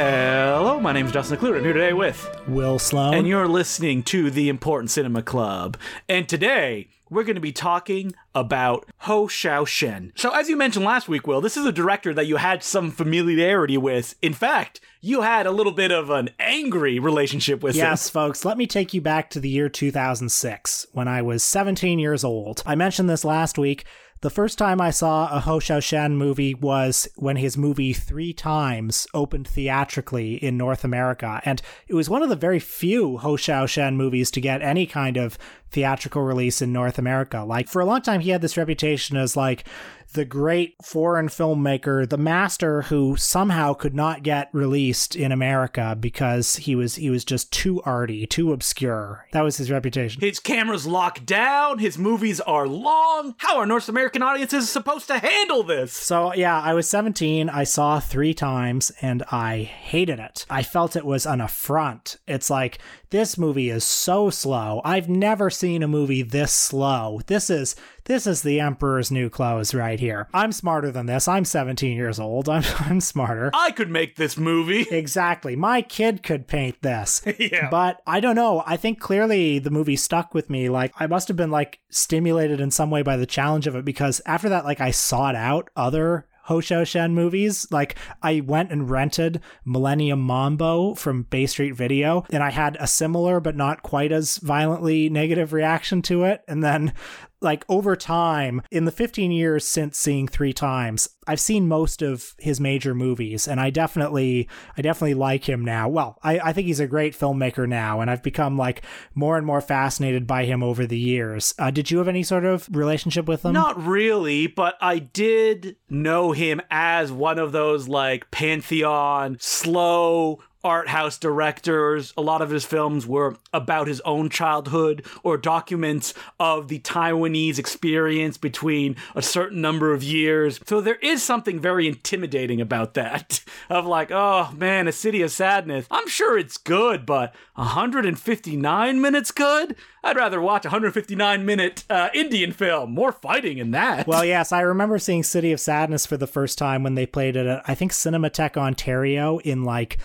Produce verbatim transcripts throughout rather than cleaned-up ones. Hello, my name is Justin McClure. I'm here today with Will Sloan. And you're listening to The Important Cinema Club. And today, we're going to be talking about Hou Hsiao-hsien. So as you mentioned last week, Will, this is a director that you had some familiarity with. In fact, you had a little bit of an angry relationship with him. Yes, folks, let me take you back to the year two thousand six, when I was seventeen years old. I mentioned this last week. The first time I saw a Hou Hsiao-hsien movie was when his movie Three Times opened theatrically in North America, and it was one of the very few Hou Hsiao-hsien movies to get any kind of theatrical release in North America. Like, for a long time, he had this reputation as, like, the great foreign filmmaker, the master who somehow could not get released in America because he was he was just too arty, too obscure. That was his reputation. His camera's locked down. His movies are long. How are North American audiences supposed to handle this? So, yeah, I was seventeen. I saw Three Times, and I hated it. I felt it was an affront. It's like, this movie is so slow. I've never seen a movie this slow. This is... This is the Emperor's New Clothes right here. I'm smarter than this. I'm seventeen years old. I'm I'm smarter. I could make this movie. Exactly. My kid could paint this. Yeah. But I don't know. I think clearly the movie stuck with me. Like, I must have been, like, stimulated in some way by the challenge of it, because after that, like, I sought out other Hou Hsiao-hsien movies. Like, I went and rented Millennium Mambo from Bay Street Video, and I had a similar but not quite as violently negative reaction to it. And then, like, over time, in the fifteen years since seeing Three Times, I've seen most of his major movies, and I definitely I definitely like him now. Well, I, I think he's a great filmmaker now, and I've become, like, more and more fascinated by him over the years. Uh, did you have any sort of relationship with him? Not really, but I did know him as one of those, like, pantheon, slow art house directors. A lot of his films were about his own childhood or documents of the Taiwanese experience between a certain number of years. So there is something very intimidating about that, of like, oh man, A City of Sadness. I'm sure it's good, but one hundred fifty-nine minutes good? I'd rather watch a one hundred fifty-nine minute uh, Indian film. More fighting in that. Well, yes, I remember seeing City of Sadness for the first time when they played it at, I think, Cinematheque Ontario in, like,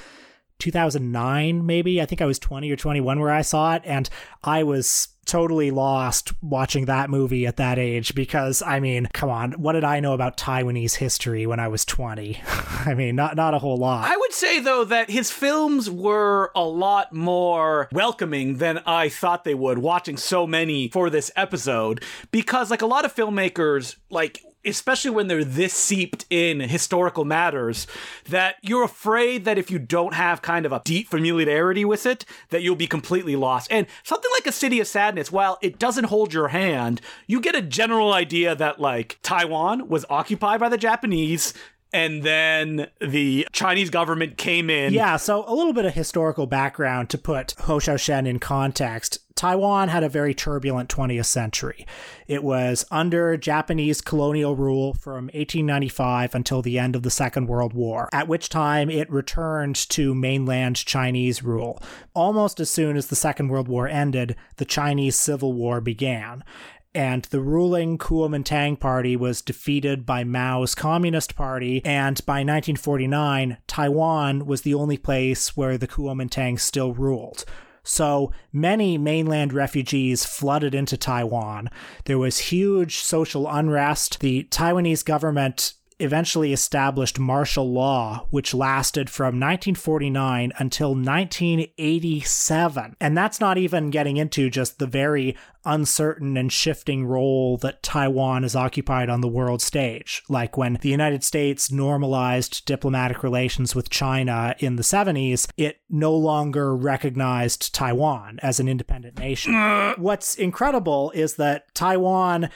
two thousand nine, maybe. I think I was twenty or twenty-one where I saw it, and I was totally lost watching that movie at that age because, I mean, come on, what did I know about Taiwanese history when I was twenty? I mean, not not a whole lot. I would say, though, that his films were a lot more welcoming than I thought they would, watching so many for this episode, because, like, a lot of filmmakers, like, especially when they're this seeped in historical matters, that you're afraid that if you don't have kind of a deep familiarity with it, that you'll be completely lost. And something like A City of Sadness, while it doesn't hold your hand, you get a general idea that, like, Taiwan was occupied by the Japanese, and then the Chinese government came in. Yeah, so a little bit of historical background to put Hou Hsiao-hsien in context. Taiwan had a very turbulent twentieth century. It was under Japanese colonial rule from eighteen ninety-five until the end of the Second World War, at which time it returned to mainland Chinese rule. Almost as soon as the Second World War ended, the Chinese Civil War began, and the ruling Kuomintang party was defeated by Mao's Communist Party, and by nineteen forty-nine, Taiwan was the only place where the Kuomintang still ruled. So many mainland refugees flooded into Taiwan. There was huge social unrest. The Taiwanese government eventually established martial law, which lasted from nineteen forty-nine until nineteen eighty-seven. And that's not even getting into just the very uncertain and shifting role that Taiwan has occupied on the world stage. Like, when the United States normalized diplomatic relations with China in the seventies, it no longer recognized Taiwan as an independent nation. What's incredible is that Taiwan,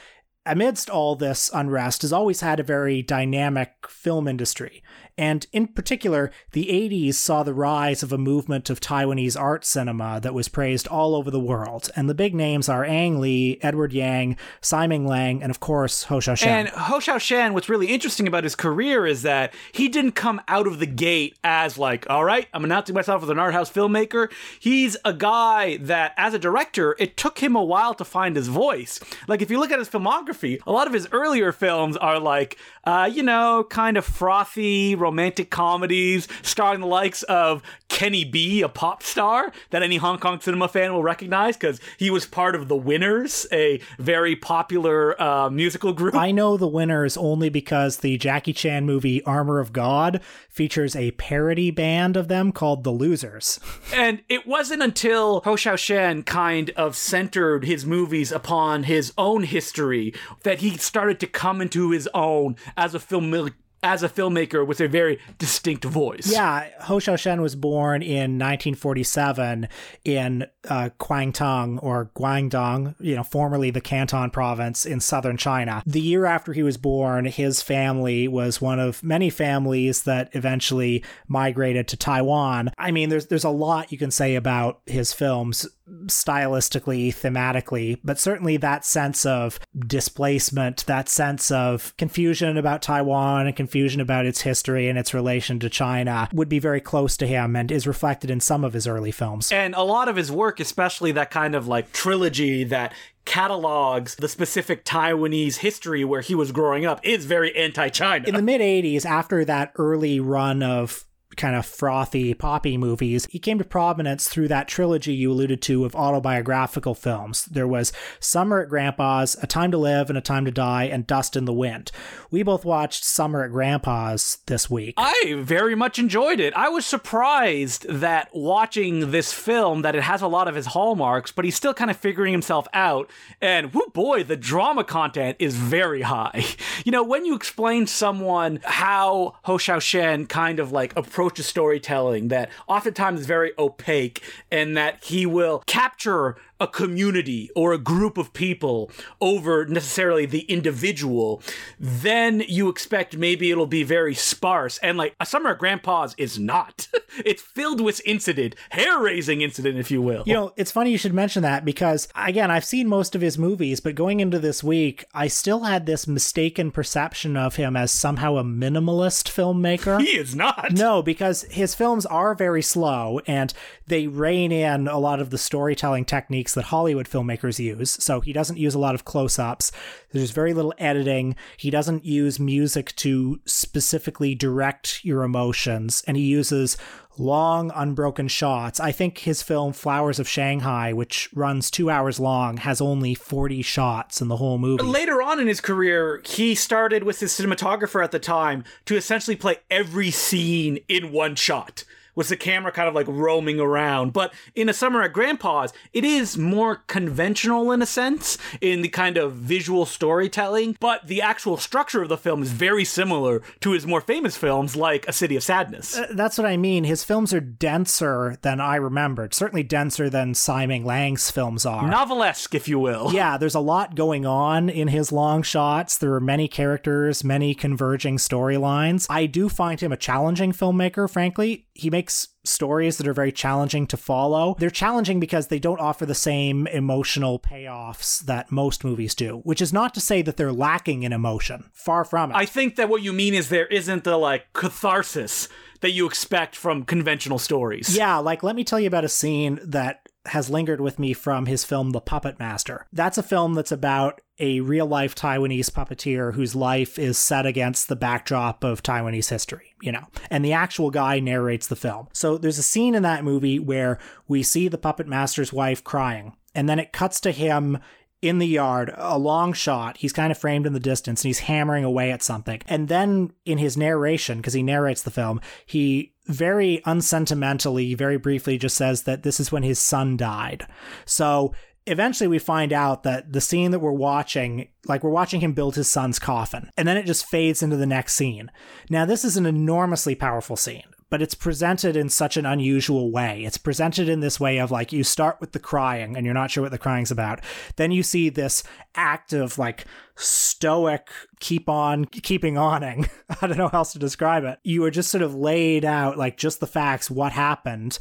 amidst all this unrest, has always had a very dynamic film industry. And in particular, the eighties saw the rise of a movement of Taiwanese art cinema that was praised all over the world. And the big names are Ang Lee, Edward Yang, Tsai Ming-liang, and of course, Hou Hsiao-hsien. And Hou Hsiao-hsien, what's really interesting about his career is that he didn't come out of the gate as, like, all right, I'm announcing myself as an art house filmmaker. He's a guy that, as a director, it took him a while to find his voice. Like, if you look at his filmography, cinematography. A lot of his earlier films are like, uh, you know, kind of frothy romantic comedies starring the likes of Kenny B, a pop star that any Hong Kong cinema fan will recognize because he was part of The Winners, a very popular uh, musical group. I know The Winners only because the Jackie Chan movie Armor of God features a parody band of them called The Losers. And it wasn't until Hou Hsiao-hsien kind of centered his movies upon his own history that he started to come into his own as a filmmaker. as a filmmaker with a very distinct voice. Yeah, Hou Hsiao-hsien was born in nineteen forty-seven in uh, Kuomintang, or Guangdong, you know, formerly the Canton province in southern China. The year after he was born, his family was one of many families that eventually migrated to Taiwan. I mean, there's there's a lot you can say about his films, stylistically, thematically, but certainly that sense of displacement, that sense of confusion about Taiwan and confusion about its history and its relation to China would be very close to him and is reflected in some of his early films. And a lot of his work, especially that kind of like trilogy that catalogs the specific Taiwanese history where he was growing up, is very anti-China. In the mid-eighties, after that early run of kind of frothy poppy movies, he came to prominence through that trilogy you alluded to of autobiographical films. There was Summer at Grandpa's, A Time to Live and A Time to Die, and Dust in the Wind. We both watched Summer at Grandpa's this week. I very much enjoyed it. I was surprised that watching this film that it has a lot of his hallmarks, but he's still kind of figuring himself out. And whoo boy, the drama content is very high. You know, when you explain to someone how Hou Hsiao-hsien kind of like approaches to storytelling that oftentimes is very opaque, and that he will capture a community or a group of people over necessarily the individual, then you expect maybe it'll be very sparse. And like A Summer at Grandpa's is not. It's filled with incident, hair-raising incident, if you will. You know, it's funny you should mention that because, again, I've seen most of his movies, but going into this week, I still had this mistaken perception of him as somehow a minimalist filmmaker. He is not. No, because his films are very slow and they rein in a lot of the storytelling techniques that Hollywood filmmakers use. So he doesn't use a lot of close-ups. There's very little editing. He doesn't use music to specifically direct your emotions. And he uses long, unbroken shots. I think his film Flowers of Shanghai, which runs two hours long, has only forty shots in the whole movie. Later on in his career, he started with his cinematographer at the time to essentially play every scene in one shot, with the camera kind of like roaming around. But in A Summer at Grandpa's, it is more conventional in a sense, in the kind of visual storytelling, but the actual structure of the film is very similar to his more famous films like A City of Sadness. Uh, that's what I mean. His films are denser than I remembered, certainly denser than Tsai Ming-Lang's films are. Novelesque, if you will. Yeah, there's a lot going on in his long shots. There are many characters, many converging storylines. I do find him a challenging filmmaker, frankly. He makes stories that are very challenging to follow. They're challenging because they don't offer the same emotional payoffs that most movies do, which is not to say that they're lacking in emotion. Far from it. I think that what you mean is there isn't the like catharsis that you expect from conventional stories. Yeah, like let me tell you about a scene that has lingered with me from his film The Puppet Master. That's a film that's about a real-life Taiwanese puppeteer whose life is set against the backdrop of Taiwanese history, you know, and the actual guy narrates the film. So there's a scene in that movie where we see the puppet master's wife crying, and then it cuts to him in the yard, a long shot. He's kind of framed in the distance, and he's hammering away at something. And then in his narration, because he narrates the film, he very unsentimentally, very briefly just says that this is when his son died. So eventually we find out that the scene that we're watching, like we're watching him build his son's coffin, and then it just fades into the next scene. Now, this is an enormously powerful scene, but it's presented in such an unusual way. It's presented in this way of like, you start with the crying and you're not sure what the crying's about. Then you see this act of like stoic keep on keeping oning. I don't know how else to describe it. You are just sort of laid out like just the facts, what happened.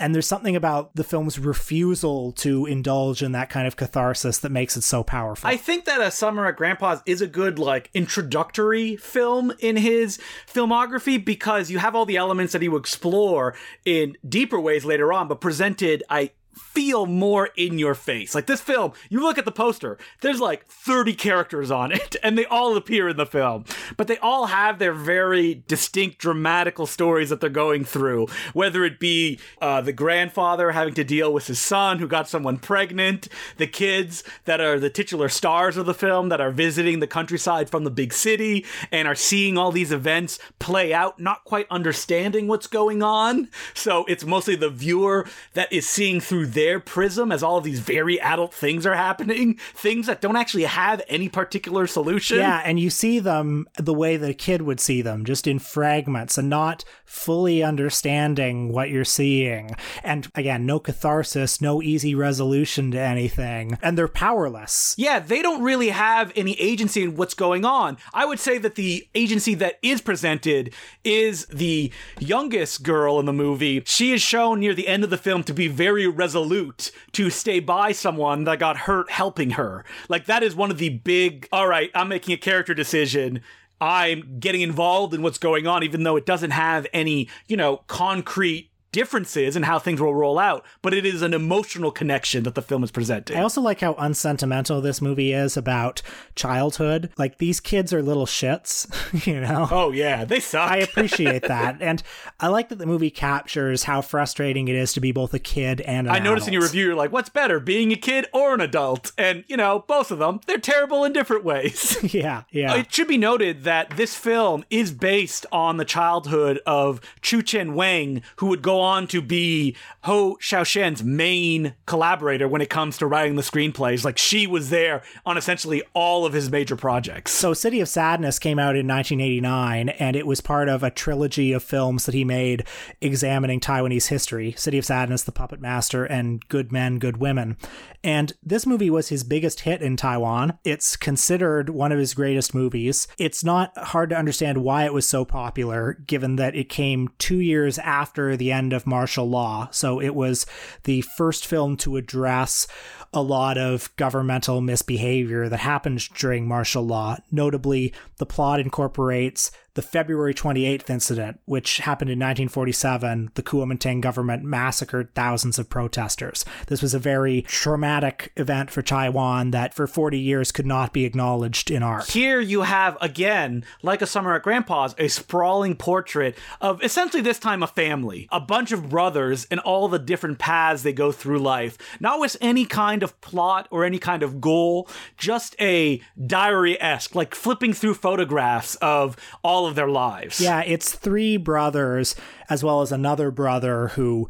And there's something about the film's refusal to indulge in that kind of catharsis that makes it so powerful. I think that A Summer at Grandpa's is a good, like, introductory film in his filmography because you have all the elements that he would explore in deeper ways later on, but presented, I feel more in your face. Like, this film, you look at the poster, there's like thirty characters on it, and they all appear in the film. But they all have their very distinct, dramatical stories that they're going through, whether it be uh, the grandfather having to deal with his son who got someone pregnant, the kids that are the titular stars of the film that are visiting the countryside from the big city and are seeing all these events play out, not quite understanding what's going on. So it's mostly the viewer that is seeing through their prism as all of these very adult things are happening, things that don't actually have any particular solution. Yeah, and you see them the way the kid would see them, just in fragments and not fully understanding what you're seeing. And again, no catharsis, no easy resolution to anything. And they're powerless. Yeah, they don't really have any agency in what's going on. I would say that the agency that is presented is the youngest girl in the movie. She is shown near the end of the film to be very resolute to stay by someone that got hurt helping her. Like, that is one of the big, all right, I'm making a character decision. I'm getting involved in what's going on, even though it doesn't have any, you know, concrete differences in how things will roll out, but it is an emotional connection that the film is presenting. I also like how unsentimental this movie is about childhood. Like, these kids are little shits, you know? Oh yeah, they suck. I appreciate that. And I like that the movie captures how frustrating it is to be both a kid and an I adult. Noticed in your review, you're like, what's better, being a kid or an adult? And, you know, both of them, they're terrible in different ways. Yeah, yeah. It should be noted that this film is based on the childhood of Chu Chen Wang, who would go on to be Hou Hsiao-hsien's main collaborator when it comes to writing the screenplays. Like, she was there on essentially all of his major projects. So City of Sadness came out in nineteen eighty-nine, and it was part of a trilogy of films that he made examining Taiwanese history: City of Sadness, The Puppet Master, and Good Men, Good Women. And this movie was his biggest hit in Taiwan. It's considered one of his greatest movies. It's not hard to understand why it was so popular, given that it came two years after the end of martial law. So it was the first film to address a lot of governmental misbehavior that happened during martial law. Notably, the plot incorporates the February twenty-eighth incident, which happened in nineteen forty-seven. The Kuomintang government massacred thousands of protesters. This was a very traumatic event for Taiwan that for forty years could not be acknowledged in art. Here you have, again, like A Summer at Grandpa's, a sprawling portrait of essentially this time a family, a bunch of brothers and all the different paths they go through life, not with any kind of plot or any kind of goal, just a diary-esque, like flipping through photographs of all of their lives. Yeah, it's three brothers as well as another brother who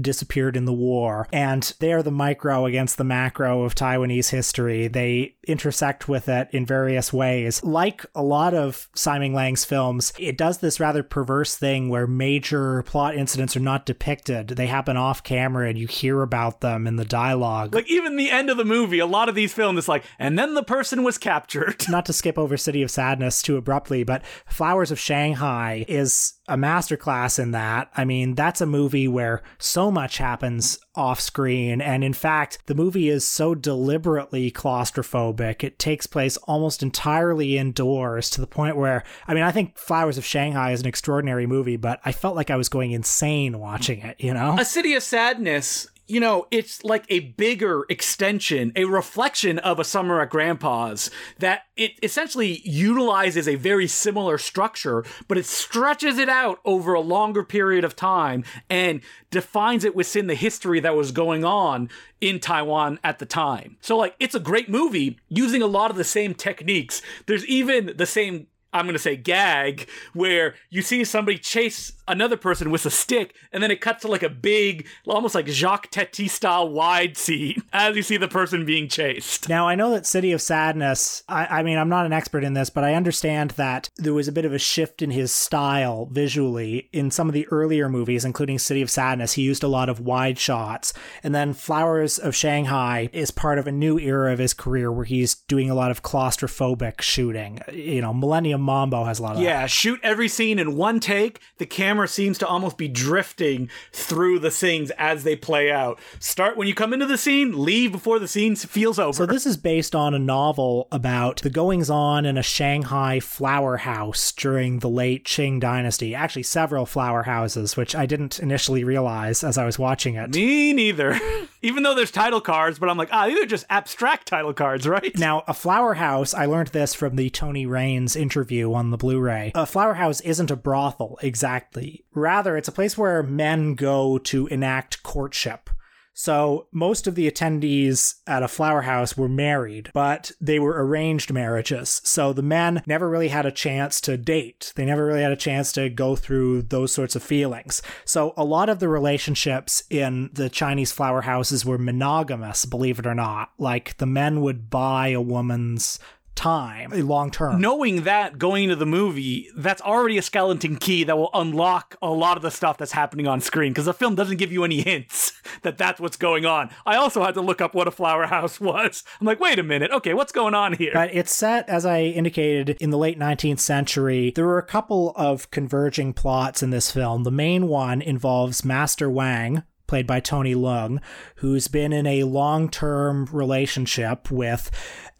disappeared in the war. And they are the micro against the macro of Taiwanese history. They intersect with it in various ways. Like a lot of Simon Lang's films, it does this rather perverse thing where major plot incidents are not depicted. They happen off camera and you hear about them in the dialogue. Like, even the end of the movie, a lot of these films, it's like, and then the person was captured. Not to skip over City of Sadness too abruptly, but Flowers of Shanghai is a masterclass in that. I mean, that's a movie where so much happens off screen. And in fact, the movie is so deliberately claustrophobic. It takes place almost entirely indoors to the point where, I mean, I think Flowers of Shanghai is an extraordinary movie, but I felt like I was going insane watching it, you know? A City of Sadness, you know, it's like a bigger extension, a reflection of A Summer at Grandpa's, that it essentially utilizes a very similar structure, but it stretches it out over a longer period of time and defines it within the history that was going on in Taiwan at the time. So, like, it's a great movie using a lot of the same techniques. There's even the same, I'm going to say, gag, where you see somebody chase another person with a stick, and then it cuts to like a big, almost like Jacques Tati style wide scene as you see the person being chased. Now, I know that City of Sadness, I, I mean, I'm not an expert in this, but I understand that there was a bit of a shift in his style visually. In some of the earlier movies, including City of Sadness, he used a lot of wide shots. And then Flowers of Shanghai is part of a new era of his career where he's doing a lot of claustrophobic shooting. You know, Millennium Mambo has a lot of yeah, that. Yeah, shoot every scene in one take. The camera seems to almost be drifting through the things as they play out. Start when you come into the scene, leave before the scene feels over. So this is based on a novel about the goings-on in a Shanghai flower house during the late Qing dynasty. Actually, several flower houses, which I didn't initially realize as I was watching it. Me neither. even though there's title cards, but I'm like, ah, these are just abstract title cards, right? Now, a flower house, I learned this from the Tony Raines interview on the Blu-ray. A flower house isn't a brothel, exactly. Rather, it's a place where men go to enact courtship. So most of the attendees at a flower house were married, but they were arranged marriages. So the men never really had a chance to date. They never really had a chance to go through those sorts of feelings. So a lot of the relationships in the Chinese flower houses were monogamous, believe it or not. Like the men would buy a woman's time long term. Knowing that going into the movie, that's already a skeleton key that will unlock a lot of the stuff that's happening on screen, because the film doesn't give you any hints that that's what's going on. I also had to look up what a flower house was. I'm like, wait a minute, okay, what's going on here? But it's set, as I indicated, in the late nineteenth century. There were a couple of converging plots in this film. The main one involves Master Wang, played by Tony Leung, who's been in a long-term relationship with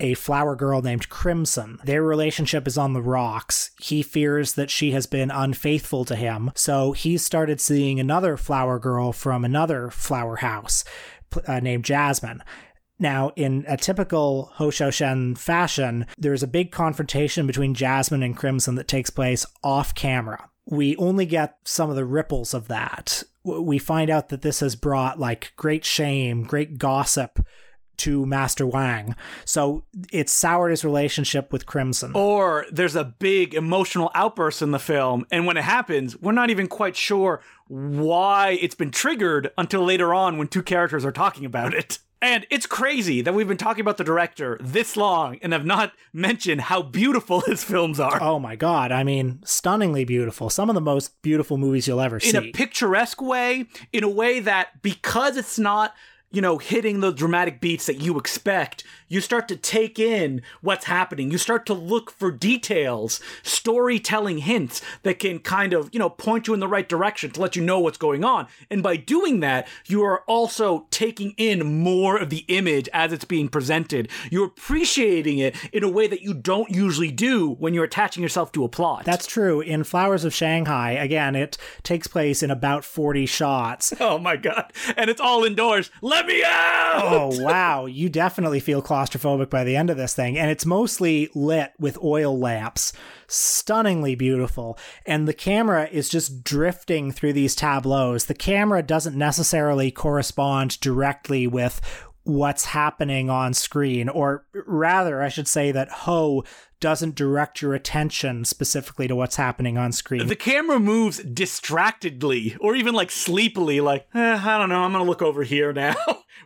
a flower girl named Crimson. Their relationship is on the rocks. He fears that she has been unfaithful to him, so he started seeing another flower girl from another flower house uh, named Jasmine. Now, in a typical Hou Hsiao-hsien fashion, there's a big confrontation between Jasmine and Crimson that takes place off-camera. We only get some of the ripples of that. We find out that this has brought, like, great shame, great gossip to Master Wang. So it's soured his relationship with Crimson. Or there's a big emotional outburst in the film, and when it happens, we're not even quite sure why it's been triggered until later on when two characters are talking about it. And it's crazy that we've been talking about the director this long and have not mentioned how beautiful his films are. Oh my God. I mean, stunningly beautiful. Some of the most beautiful movies you'll ever see. In a picturesque way, in a way that because it's not, you know, hitting those dramatic beats that you expect, you start to take in what's happening. You start to look for details, storytelling hints that can kind of, you know, point you in the right direction to let you know what's going on. And by doing that, you are also taking in more of the image as it's being presented. You're appreciating it in a way that you don't usually do when you're attaching yourself to a plot. That's true. In Flowers of Shanghai, again, it takes place in about forty shots. Oh my God. And it's all indoors. Let me out! Oh, wow. You definitely feel claustrophobic. claustrophobic by the end of this thing, and it's mostly lit with oil lamps. Stunningly beautiful. And the camera is just drifting through these tableaus. The camera doesn't necessarily correspond directly with what's happening on screen, or rather, I should say that Hou doesn't direct your attention specifically to what's happening on screen. The camera moves distractedly, or even like sleepily, like, eh, I don't know, I'm gonna look over here now,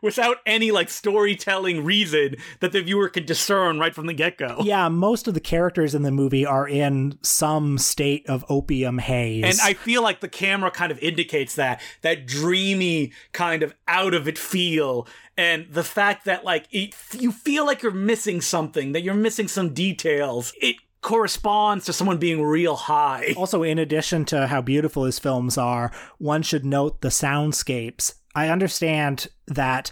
without any like storytelling reason that the viewer can discern right from the get-go. Yeah, most of the characters in the movie are in some state of opium haze. And I feel like the camera kind of indicates that, that dreamy kind of out of it feel. And the fact that, like, it, you feel like you're missing something, that you're missing some details, it corresponds to someone being real high. Also, in addition to how beautiful his films are, one should note the soundscapes. I understand that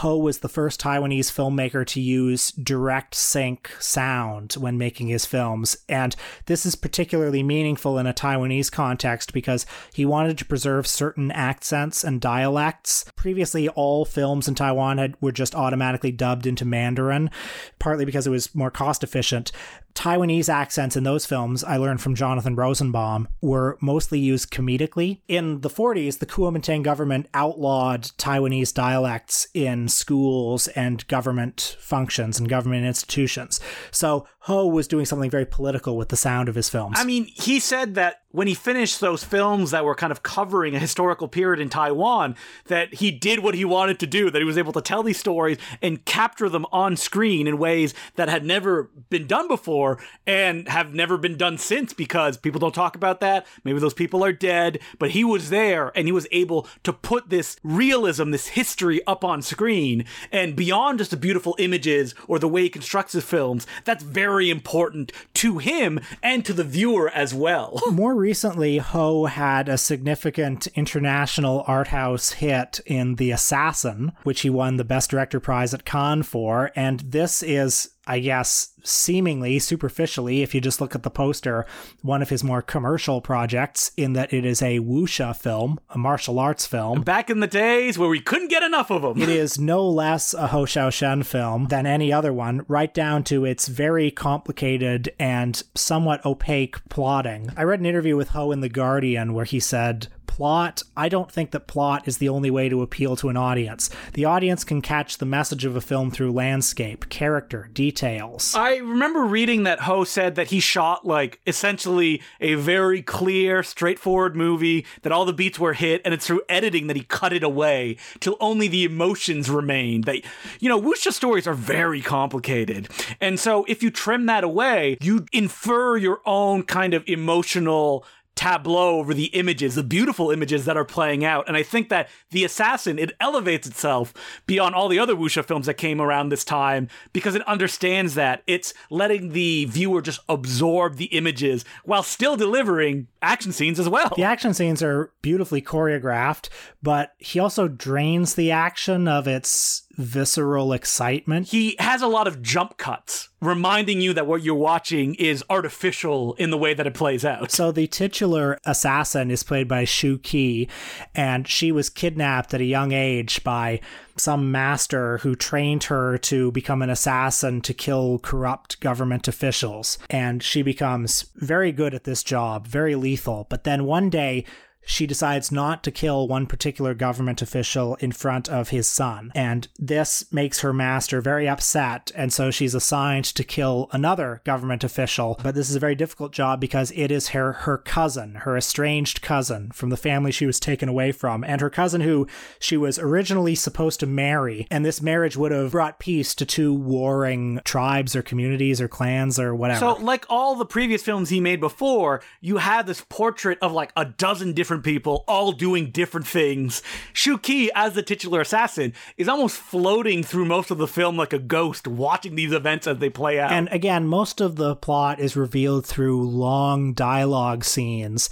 Hou was the first Taiwanese filmmaker to use direct sync sound when making his films, and this is particularly meaningful in a Taiwanese context because he wanted to preserve certain accents and dialects. Previously, all films in Taiwan had, were just automatically dubbed into Mandarin, partly because it was more cost-efficient. Taiwanese accents in those films, I learned from Jonathan Rosenbaum, were mostly used comedically. In the forties, the Kuomintang government outlawed Taiwanese dialects in schools and government functions and government institutions. So Hou was doing something very political with the sound of his films. I mean, he said that when he finished those films that were kind of covering a historical period in Taiwan, that he did what he wanted to do, that he was able to tell these stories and capture them on screen in ways that had never been done before, and have never been done since, because people don't talk about that. Maybe those people are dead, but he was there and he was able to put this realism, this history up on screen. And beyond just the beautiful images or the way he constructs his films, that's very important to him and to the viewer as well. More recently, Hou had a significant international art house hit in The Assassin, which he won the Best Director prize at Cannes for, and this is I guess, seemingly, superficially, if you just look at the poster, one of his more commercial projects, in that it is a wuxia film, a martial arts film. Back in the days where we couldn't get enough of them. It is no less a Hou Hsiao-hsien film than any other one, right down to its very complicated and somewhat opaque plotting. I read an interview with Hou in The Guardian where he said, plot, I don't think that plot is the only way to appeal to an audience. The audience can catch the message of a film through landscape, character, details. I remember reading that Hou said that he shot, like, essentially a very clear, straightforward movie, that all the beats were hit, and it's through editing that he cut it away till only the emotions remained. That, you know, wuxia stories are very complicated. And so if you trim that away, you infer your own kind of emotional tableau over the images, the beautiful images that are playing out. And I think that The Assassin, it elevates itself beyond all the other wuxia films that came around this time because it understands that it's letting the viewer just absorb the images while still delivering action scenes as well. The action scenes are beautifully choreographed, but he also drains the action of its visceral excitement. He has a lot of jump cuts, reminding you that what you're watching is artificial in the way that it plays out. So the titular assassin is played by Shu Qi, and she was kidnapped at a young age by some master who trained her to become an assassin to kill corrupt government officials. And she becomes very good at this job, very lethal. But then one day, she decides not to kill one particular government official in front of his son. And this makes her master very upset, and so she's assigned to kill another government official. But this is a very difficult job because it is her, her cousin, her estranged cousin from the family she was taken away from, and her cousin who she was originally supposed to marry. And this marriage would have brought peace to two warring tribes or communities or clans or whatever. So like all the previous films he made before, you had this portrait of like a dozen different people all doing different things. Shu Qi, as the titular assassin, is almost floating through most of the film like a ghost, watching these events as they play out. And again, most of the plot is revealed through long dialogue scenes,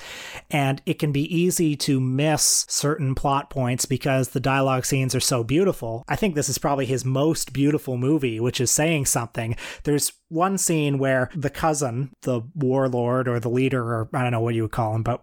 and it can be easy to miss certain plot points because the dialogue scenes are so beautiful. I think this is probably his most beautiful movie, which is saying something. There's one scene where the cousin, the warlord or the leader, or I don't know what you would call him, but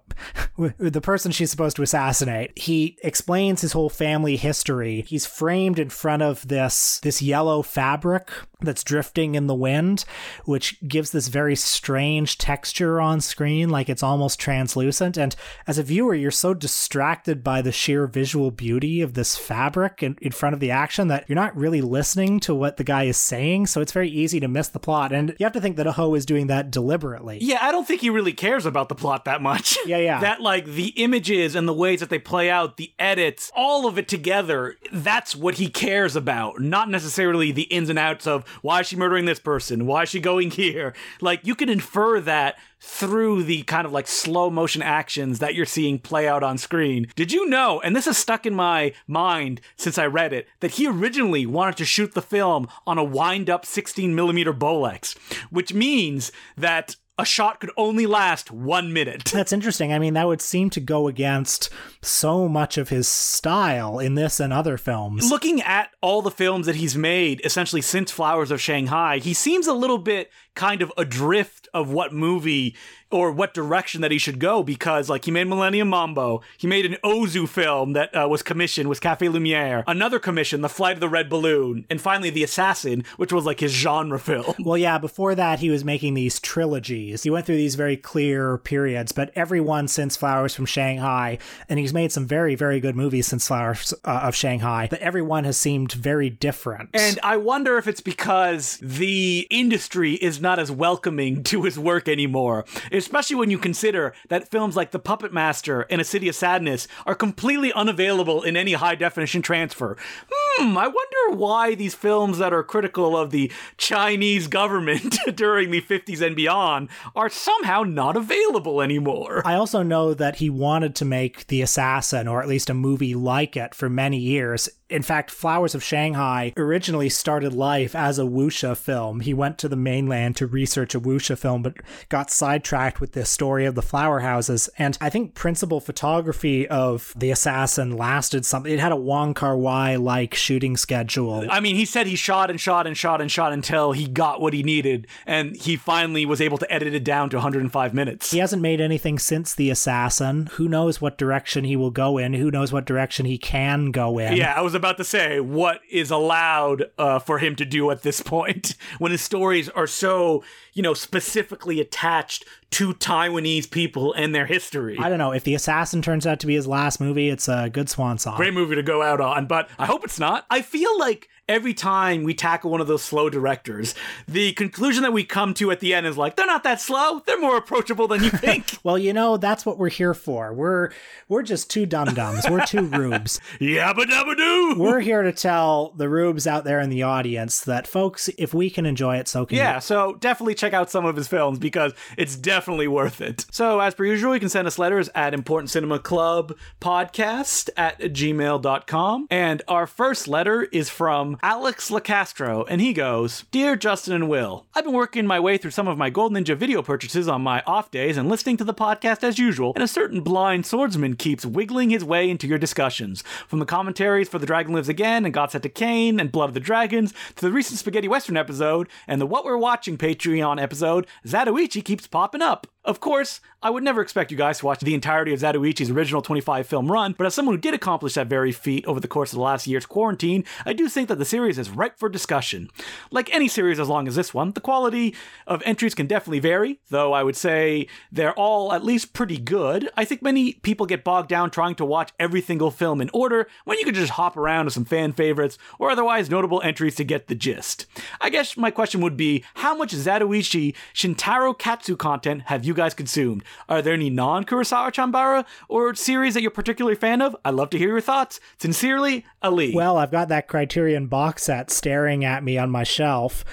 the person she's supposed to assassinate, he explains his whole family history. He's framed in front of this, this yellow fabric that's drifting in the wind, which gives this very strange texture on screen, like it's almost translucent. And as a viewer, you're so distracted by the sheer visual beauty of this fabric in, in front of the action that you're not really listening to what the guy is saying. So it's very easy to miss the plot. And you have to think that Hou is doing that deliberately. Yeah, I don't think he really cares about the plot that much. Yeah, yeah. That, like, the images and the ways that they play out, the edits, all of it together, that's what he cares about. Not necessarily the ins and outs of, why is she murdering this person? Why is she going here? Like, you can infer that through the kind of like slow motion actions that you're seeing play out on screen. Did you know, and this is stuck in my mind since I read it, that he originally wanted to shoot the film on a wind up sixteen millimeter Bolex, which means that a shot could only last one minute. That's interesting. I mean, that would seem to go against so much of his style in this and other films. Looking at all the films that he's made, essentially since Flowers of Shanghai, he seems a little bit kind of adrift of what movie or what direction that he should go, because like he made Millennium Mambo, he made an Ozu film that uh, was commissioned, was Café Lumière, another commission, The Flight of the Red Balloon, and finally The Assassin, which was like his genre film. Well, yeah, before that he was making these trilogies. He went through these very clear periods, but every one since Flowers from Shanghai, and he's made some very, very good movies since Flowers uh, of Shanghai, but every one has seemed very different. And I wonder if it's because the industry is not as welcoming to his work anymore. It Especially when you consider that films like The Puppet Master and A City of Sadness are completely unavailable in any high-definition transfer. Hmm, I wonder why these films that are critical of the Chinese government during the fifties and beyond are somehow not available anymore. I also know that he wanted to make The Assassin, or at least a movie like it, for many years. In fact, Flowers of Shanghai originally started life as a wuxia film. He went to the mainland to research a wuxia film, but got sidetracked with this story of the flower houses. And I think principal photography of The Assassin lasted something. It had a Wong Kar-wai-like shooting schedule. I mean, he said he shot and shot and shot and shot until he got what he needed, and he finally was able to edit it down to one hundred five minutes. He hasn't made anything since The Assassin. Who knows what direction he will go in? Who knows what direction he can go in? Yeah, I was about to say, what is allowed uh, for him to do at this point when his stories are so, you know, specifically attached to Taiwanese people and their history? I don't know. If The Assassin turns out to be his last movie, it's a good swan song. Great movie to go out on, but I hope it's not. I feel like every time we tackle one of those slow directors, the conclusion that we come to at the end is like, they're not that slow. They're more approachable than you think. Well, you know, that's what we're here for. We're we're just two dum-dums. We're two rubes. Yabba-dabba-doo! We're here to tell the rubes out there in the audience that, folks, if we can enjoy it, so can you. Yeah, so definitely check out some of his films because it's definitely worth it. So, as per usual, you can send us letters at important cinema club podcast at gmail dot com. And our first letter is from Alex LaCastro, and he goes, "Dear Justin and Will, I've been working my way through some of my Gold Ninja video purchases on my off days and listening to the podcast as usual, and a certain blind swordsman keeps wiggling his way into your discussions. From the commentaries for The Dragon Lives Again and God Set to Cain and Blood of the Dragons to the recent Spaghetti Western episode and the What We're Watching Patreon episode, Zatoichi keeps popping up. Of course, I would never expect you guys to watch the entirety of Zatoichi's original twenty-five film run, but as someone who did accomplish that very feat over the course of the last year's quarantine, I do think that the series is ripe for discussion. Like any series as long as this one, the quality of entries can definitely vary, though I would say they're all at least pretty good. I think many people get bogged down trying to watch every single film in order when you could just hop around to some fan favorites or otherwise notable entries to get the gist. I guess my question would be, how much Zatoichi Shintaro Katsu content have you you guys consumed? Are there any non-Kurosawa Chambara or series that you're particularly fan of? I'd love to hear your thoughts. Sincerely, Ali." Well, I've got that Criterion box set staring at me on my shelf,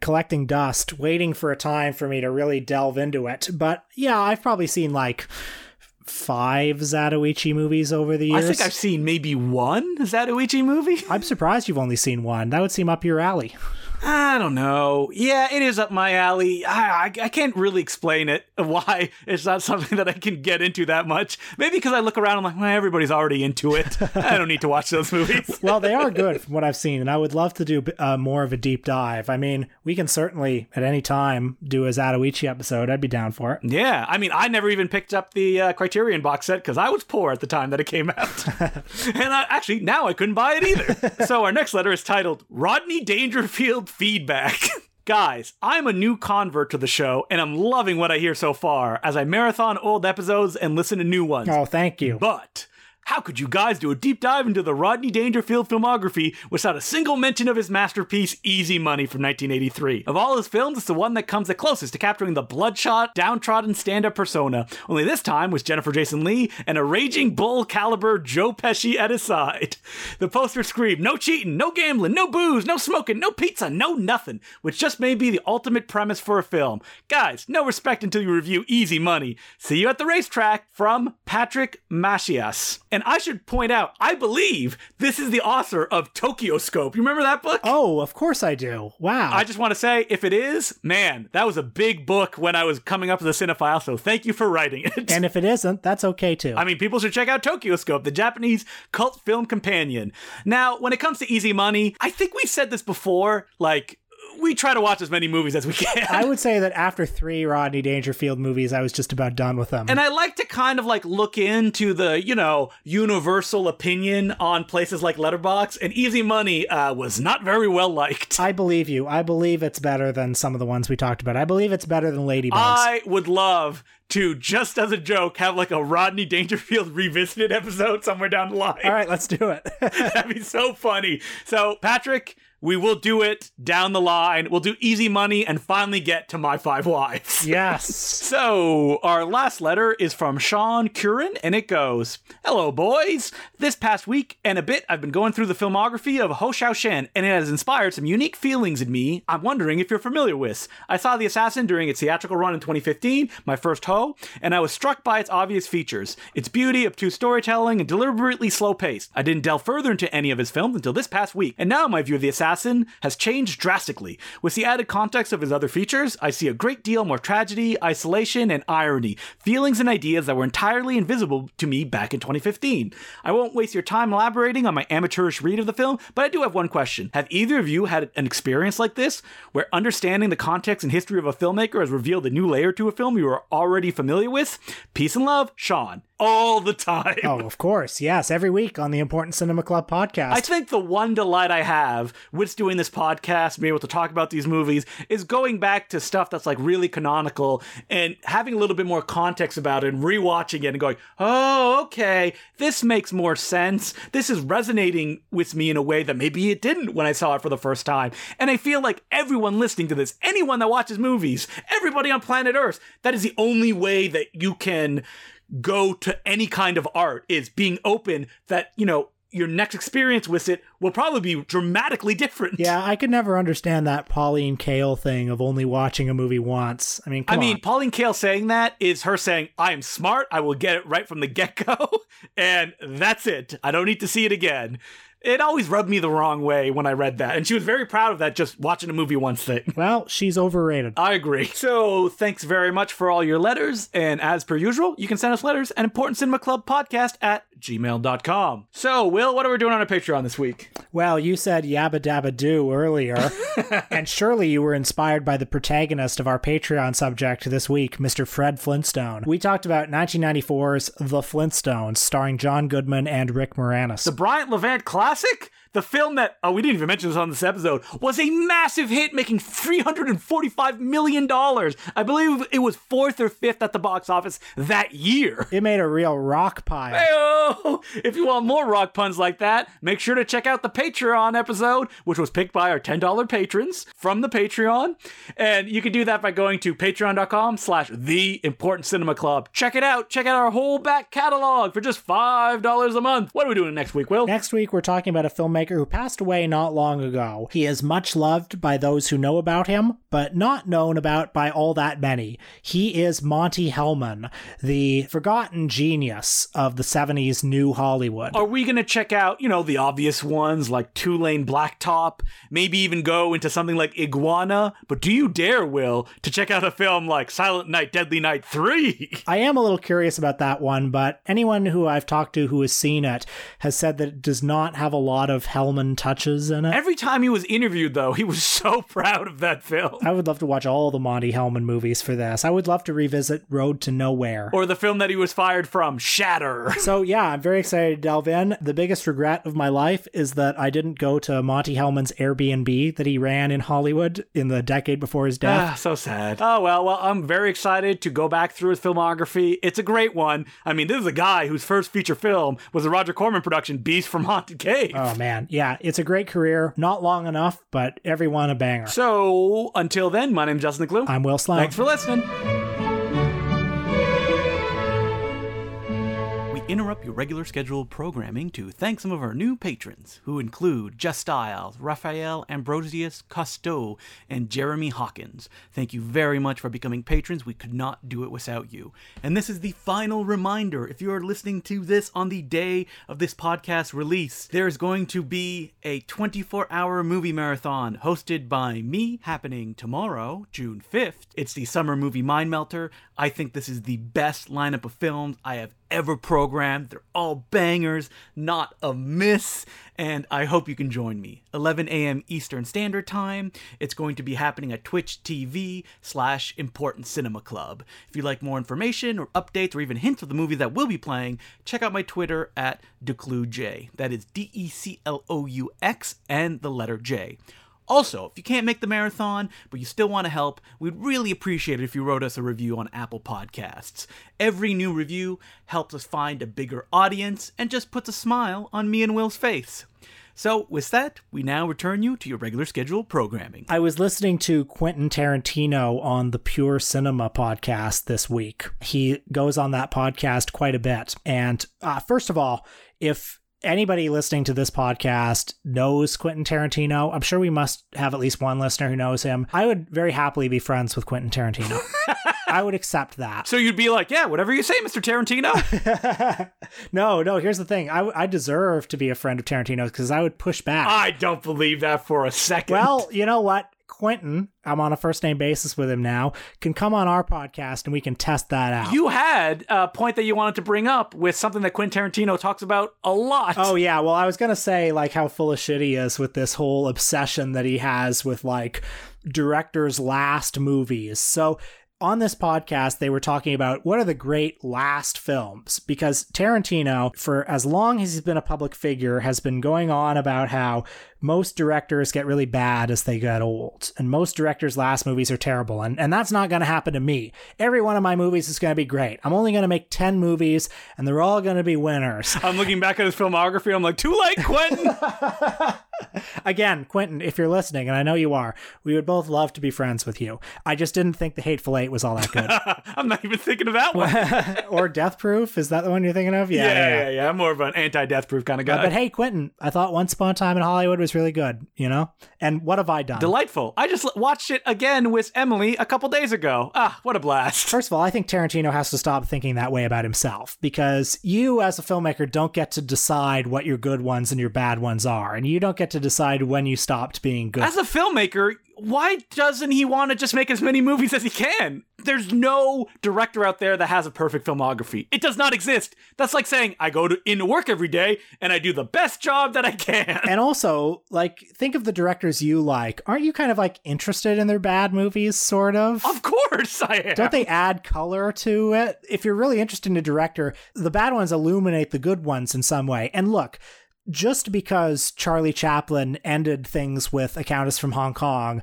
collecting dust, waiting for a time for me to really delve into it. But yeah, I've probably seen like five Zatoichi movies over the years. I think I've seen maybe one Zatoichi movie. I'm surprised you've only seen one. That would seem up your alley. I don't know. Yeah, it is up my alley. I, I I can't really explain it, why it's not something that I can get into that much. Maybe because I look around, I'm like, well, everybody's already into it. I don't need to watch those movies. Well, they are good from what I've seen, and I would love to do uh, more of a deep dive. I mean, we can certainly, at any time, do a Zatoichi episode. I'd be down for it. Yeah, I mean, I never even picked up the uh, Criterion box set because I was poor at the time that it came out. And I, actually, now I couldn't buy it either. So our next letter is titled, "Rodney Dangerfield Feedback." Guys, I'm a new convert to the show, and I'm loving what I hear so far as I marathon old episodes and listen to new ones. Oh, thank you. But how could you guys do a deep dive into the Rodney Dangerfield filmography without a single mention of his masterpiece, Easy Money, from nineteen eighty-three? Of all his films, it's the one that comes the closest to capturing the bloodshot, downtrodden stand-up persona, only this time with Jennifer Jason Leigh and a raging bull caliber Joe Pesci at his side. The posters scream, no cheating, no gambling, no booze, no smoking, no pizza, no nothing, which just may be the ultimate premise for a film. Guys, no respect until you review Easy Money. See you at the racetrack. From Patrick Machias. And I should point out, I believe this is the author of Tokyo Scope. You remember that book? Oh, of course I do. Wow. I just want to say, if it is, man, that was a big book when I was coming up as a cinephile, so thank you for writing it. And if it isn't, that's okay too. I mean, people should check out Tokyo Scope, the Japanese cult film companion. Now, when it comes to Easy Money, I think we've said this before, like, we try to watch as many movies as we can. I would say that after three Rodney Dangerfield movies, I was just about done with them. And I like to kind of like look into the, you know, universal opinion on places like Letterboxd, and Easy Money uh, was not very well liked. I believe you. I believe it's better than some of the ones we talked about. I believe it's better than Ladybugs. I would love to, just as a joke, have like a Rodney Dangerfield Revisited episode somewhere down the line. All right, let's do it. That'd be so funny. So, Patrick, we will do it down the line. We'll do Easy Money and finally get to My Five Wives. Yes. So our last letter is from Sean Curran, and it goes, "Hello, boys. This past week and a bit, I've been going through the filmography of Hou Hsiao-hsien, and it has inspired some unique feelings in me I'm wondering if you're familiar with. I saw The Assassin during its theatrical run in twenty fifteen, my first Hou, and I was struck by its obvious features, its beauty, obtuse storytelling, and deliberately slow pace. I didn't delve further into any of his films until this past week, and now my view of The Assassin Assassin has changed drastically. With the added context of his other features, I see a great deal more tragedy, isolation, and irony, feelings and ideas that were entirely invisible to me back in twenty fifteen. I won't waste your time elaborating on my amateurish read of the film, but I do have one question. Have either of you had an experience like this, where understanding the context and history of a filmmaker has revealed a new layer to a film you are already familiar with? Peace and love, Sean. All the time. Oh, of course. Yes, every week on the Important Cinema Club podcast. I think the one delight I have with doing this podcast, being able to talk about these movies, is going back to stuff that's like really canonical and having a little bit more context about it and rewatching it and going, oh, okay, this makes more sense. This is resonating with me in a way that maybe it didn't when I saw it for the first time. And I feel like everyone listening to this, anyone that watches movies, everybody on planet Earth, that is the only way that you can go to any kind of art, is being open that, you know, your next experience with it will probably be dramatically different. Yeah, I could never understand that Pauline Kael thing of only watching a movie once. I mean, come I mean, on. Pauline Kael saying that is her saying, I am smart, I will get it right from the get-go, and that's it. I don't need to see it again. It always rubbed me the wrong way when I read that. And she was very proud of that, just watching a movie once thing. Well, she's overrated. I agree. So thanks very much for all your letters. And as per usual, you can send us letters at important cinema club podcast at gmail dot com. So, Will, what are we doing on our Patreon this week? Well, you said yabba dabba doo earlier. And surely you were inspired by the protagonist of our Patreon subject this week, Mister Fred Flintstone. We talked about nineteen ninety-four's The Flintstones, starring John Goodman and Rick Moranis. The Bryant Levant classic. Classic? The film that, oh, we didn't even mention this on this episode, was a massive hit, making three hundred forty-five million dollars. I believe it was fourth or fifth at the box office that year. It made a real rock pile. Hey-oh! If you want more rock puns like that, make sure to check out the Patreon episode, which was picked by our ten dollars patrons from the Patreon. And you can do that by going to patreon.com slash The Important Cinema Club. Check it out. Check out our whole back catalog for just five dollars a month. What are we doing next week, Will? Next week, we're talking about a filmmaker who passed away not long ago. He is much loved by those who know about him, but not known about by all that many. He is Monty Hellman, the forgotten genius of the seventies new Hollywood. Are we going to check out, you know, the obvious ones like Two Lane Blacktop, maybe even go into something like Iguana? But do you dare, Will, to check out a film like Silent Night, Deadly Night three? I am a little curious about that one, but anyone who I've talked to who has seen it has said that it does not have a lot of Hellman touches in it. Every time he was interviewed, though, he was so proud of that film. I would love to watch all the Monty Hellman movies for this. I would love to revisit Road to Nowhere. Or the film that he was fired from, Shatter. So yeah, I'm very excited to delve in. The biggest regret of my life is that I didn't go to Monty Hellman's Airbnb that he ran in Hollywood in the decade before his death. Ah, so sad. Oh, well, well, I'm very excited to go back through his filmography. It's a great one. I mean, this is a guy whose first feature film was the Roger Corman production, Beast from Haunted Cave. Oh, man. Yeah, it's a great career. Not long enough, but everyone a banger. So, until then, my name's Justin McClure. I'm Will Sloan. Thanks for listening. We interrupt your regular scheduled programming to thank some of our new patrons, who include Just Stiles, Raphael Ambrosius Costeau, and Jeremy Hawkins. Thank you very much for becoming patrons. We could not do it without you. And this is the final reminder. If you are listening to this on the day of this podcast release, there is going to be a twenty-four hour movie marathon hosted by me happening tomorrow, June fifth. It's the Summer Movie Mind Melter. I think this is the best lineup of films I have ever programmed. They're all bangers, not a miss, and I hope you can join me. eleven a.m. Eastern Standard Time. It's going to be happening at twitch.tv slash Important Cinema Club. If you'd like more information or updates or even hints of the movies that we'll be playing, check out my Twitter at DecluJ. That is D E C L O U X and the letter J. Also, if you can't make the marathon, but you still want to help, we'd really appreciate it if you wrote us a review on Apple Podcasts. Every new review helps us find a bigger audience and just puts a smile on me and Will's face. So, with that, we now return you to your regular scheduled programming. I was listening to Quentin Tarantino on the Pure Cinema podcast this week. He goes on that podcast quite a bit. And uh, first of all, if anybody listening to this podcast knows Quentin Tarantino. I'm sure we must have at least one listener who knows him. I would very happily be friends with Quentin Tarantino. I would accept that. So you'd be like, yeah, whatever you say, Mister Tarantino. No, no, here's the thing. I, I deserve to be a friend of Tarantino's because I would push back. I don't believe that for a second. Well, you know what? Quentin, I'm on a first name basis with him now, can come on our podcast and we can test that out. You had a point that you wanted to bring up with something that Quentin Tarantino talks about a lot. Oh yeah, well I was going to say like how full of shit he is with this whole obsession that he has with like directors' last movies. So on this podcast, they were talking about what are the great last films, because Tarantino, for as long as he's been a public figure, has been going on about how most directors get really bad as they get old, and most directors' last movies are terrible, and, and that's not going to happen to me. Every one of my movies is going to be great. I'm only going to make ten movies, and they're all going to be winners. I'm looking back at his filmography, I'm like, too late, Quentin! Again, Quentin, if you're listening, and I know you are, we would both love to be friends with you. I just didn't think The Hateful Eight was all that good. I'm not even thinking of that one. Or Death Proof. Is that the one you're thinking of? Yeah, yeah, yeah. yeah, yeah. I'm more of an anti-Death Proof kind of guy. Uh, but hey, Quentin, I thought Once Upon a Time in Hollywood was really good, you know? And what have I done? Delightful. I just watched it again with Emily a couple days ago. Ah, what a blast. First of all, I think Tarantino has to stop thinking that way about himself, because you as a filmmaker don't get to decide what your good ones and your bad ones are, and you don't get to decide when you stopped being good. As a filmmaker, why doesn't he want to just make as many movies as he can? There's no director out there that has a perfect filmography. It does not exist. That's like saying, I go to into work every day and I do the best job that I can. And also, like, think of the directors you like. Aren't you kind of, like, interested in their bad movies, sort of? Of course I am. Don't they add color to it? If you're really interested in a director, the bad ones illuminate the good ones in some way. And look, just because Charlie Chaplin ended things with A Countess from Hong Kong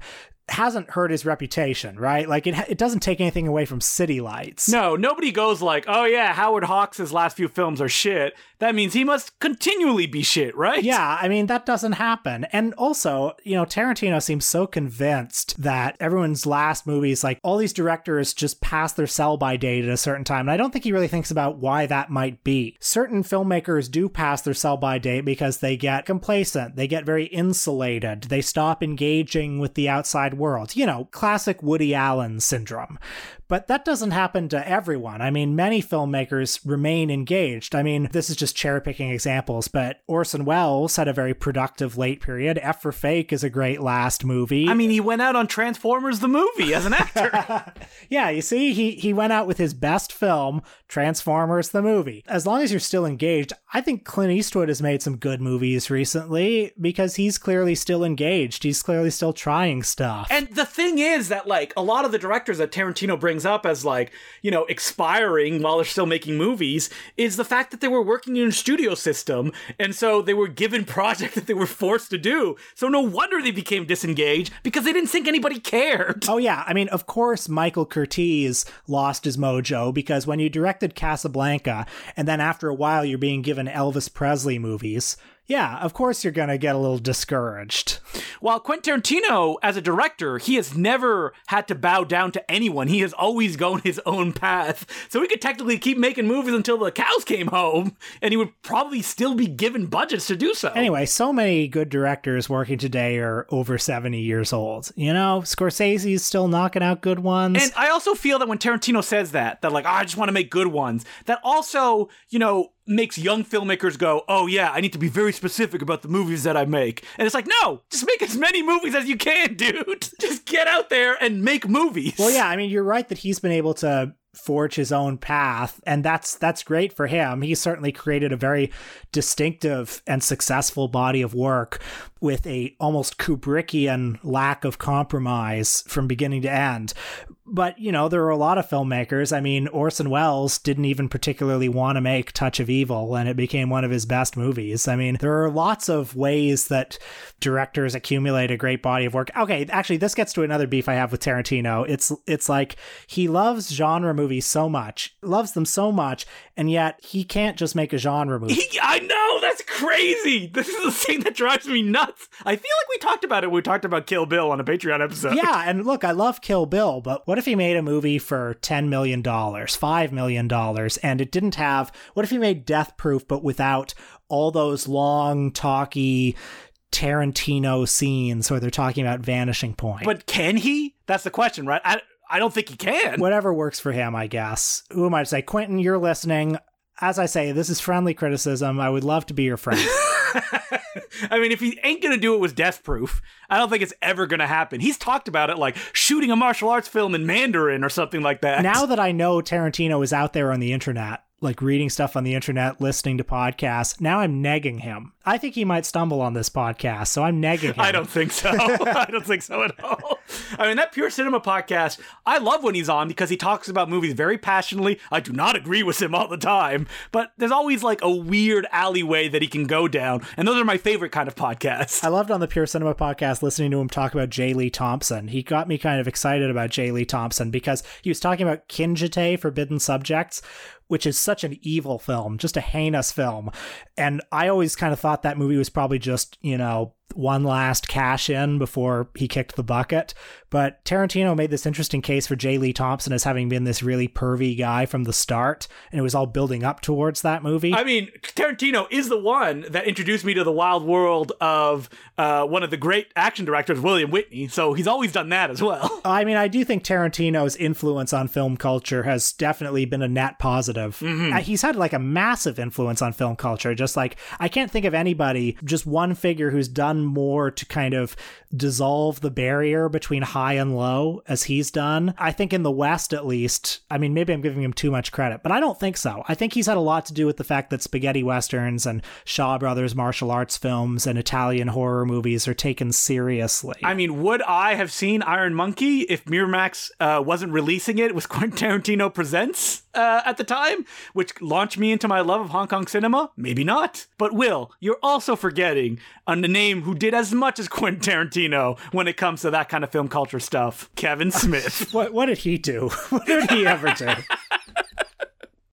hasn't hurt his reputation, right? Like, it it doesn't take anything away from City Lights. No, nobody goes like, oh yeah, Howard Hawks' last few films are shit. That means he must continually be shit, right? Yeah, I mean, that doesn't happen. And also, you know, Tarantino seems so convinced that everyone's last movies, like, all these directors just pass their sell-by date at a certain time. And I don't think he really thinks about why that might be. Certain filmmakers do pass their sell-by date because they get complacent. They get very insulated. They stop engaging with the outside world. You know, classic Woody Allen syndrome. But that doesn't happen to everyone. I mean, many filmmakers remain engaged. I mean, this is just cherry-picking examples, but Orson Welles had a very productive late period. F for Fake is a great last movie. I mean, he went out on Transformers the movie as an actor. Yeah, you see, he, he went out with his best film, Transformers the movie. As long as you're still engaged, I think Clint Eastwood has made some good movies recently because he's clearly still engaged. He's clearly still trying stuff. And the thing is that, like, a lot of the directors that Tarantino brings up as, like, you know, expiring while they're still making movies is the fact that they were working in a studio system, and so they were given projects that they were forced to do. So no wonder they became disengaged, because they didn't think anybody cared. Oh yeah, I mean, of course Michael Curtiz lost his mojo, because when you directed Casablanca and then after a while you're being given Elvis Presley movies, yeah, of course you're going to get a little discouraged. While Quentin Tarantino, as a director, he has never had to bow down to anyone. He has always gone his own path. So he could technically keep making movies until the cows came home, and he would probably still be given budgets to do so. Anyway, so many good directors working today are over seventy years old. You know, Scorsese's still knocking out good ones. And I also feel that when Tarantino says that, that like, oh, I just want to make good ones, that also, you know, makes young filmmakers go, oh yeah, I need to be very specific about the movies that I make. And it's like, no, just make as many movies as you can, dude. Just get out there and make movies. Well, yeah, I mean, you're right that he's been able to forge his own path, and that's that's great for him. He certainly created a very distinctive and successful body of work with a almost Kubrickian lack of compromise from beginning to end. But, you know, there are a lot of filmmakers. I mean, Orson Welles didn't even particularly want to make Touch of Evil, and it became one of his best movies. I mean, there are lots of ways that directors accumulate a great body of work. Okay, actually, this gets to another beef I have with Tarantino. It's it's like he loves genre movies so much, loves them so much, and yet he can't just make a genre movie. He, I know, that's crazy. This is the thing that drives me nuts. I feel like we talked about it when we talked about Kill Bill on a Patreon episode. Yeah, and look, I love Kill Bill, but what if he made a movie for ten million dollars, five million dollars, and it didn't have, what if he made Death Proof, but without all those long, talky Tarantino scenes where they're talking about vanishing point? But can he? That's the question, right? I, I don't think he can. Whatever works for him, I guess. Who am I to say? Quentin, you're listening. As I say, this is friendly criticism. I would love to be your friend. I mean, if he ain't going to do it with Death Proof, I don't think it's ever going to happen. He's talked about it like shooting a martial arts film in Mandarin or something like that. Now that I know Tarantino is out there on the internet, like reading stuff on the internet, listening to podcasts, now I'm negging him. I think he might stumble on this podcast, so I'm negging him. I don't think so. I don't think so at all. I mean, that Pure Cinema podcast, I love when he's on because he talks about movies very passionately. I do not agree with him all the time, but there's always like a weird alleyway that he can go down, and those are my favorite kind of podcasts. I loved on the Pure Cinema podcast listening to him talk about J. Lee Thompson. He got me kind of excited about J. Lee Thompson because he was talking about Kinjite, Forbidden Subjects, which is such an evil film, just a heinous film. And I always kind of thought that movie was probably just, you know, one last cash in before he kicked the bucket. But Tarantino made this interesting case for J. Lee Thompson as having been this really pervy guy from the start, and it was all building up towards that movie. I mean, Tarantino is the one that introduced me to the wild world of uh, one of the great action directors, William Whitney, so he's always done that as well. I mean, I do think Tarantino's influence on film culture has definitely been a net positive. Mm-hmm. He's had like a massive influence on film culture, just like, I can't think of anybody, just one figure who's done more to kind of dissolve the barrier between high and low as he's done. I think in the West, at least, I mean, maybe I'm giving him too much credit, but I don't think so. I think he's had a lot to do with the fact that spaghetti westerns and Shaw Brothers martial arts films and Italian horror movies are taken seriously. I mean, would I have seen Iron Monkey if Miramax uh, wasn't releasing it with Quentin Tarantino Presents uh, at the time, which launched me into my love of Hong Kong cinema? Maybe not. But Will, you're also forgetting on the name who did as much as Quentin Tarantino when it comes to that kind of film culture stuff, Kevin Smith. what, what did he do? What did he ever do?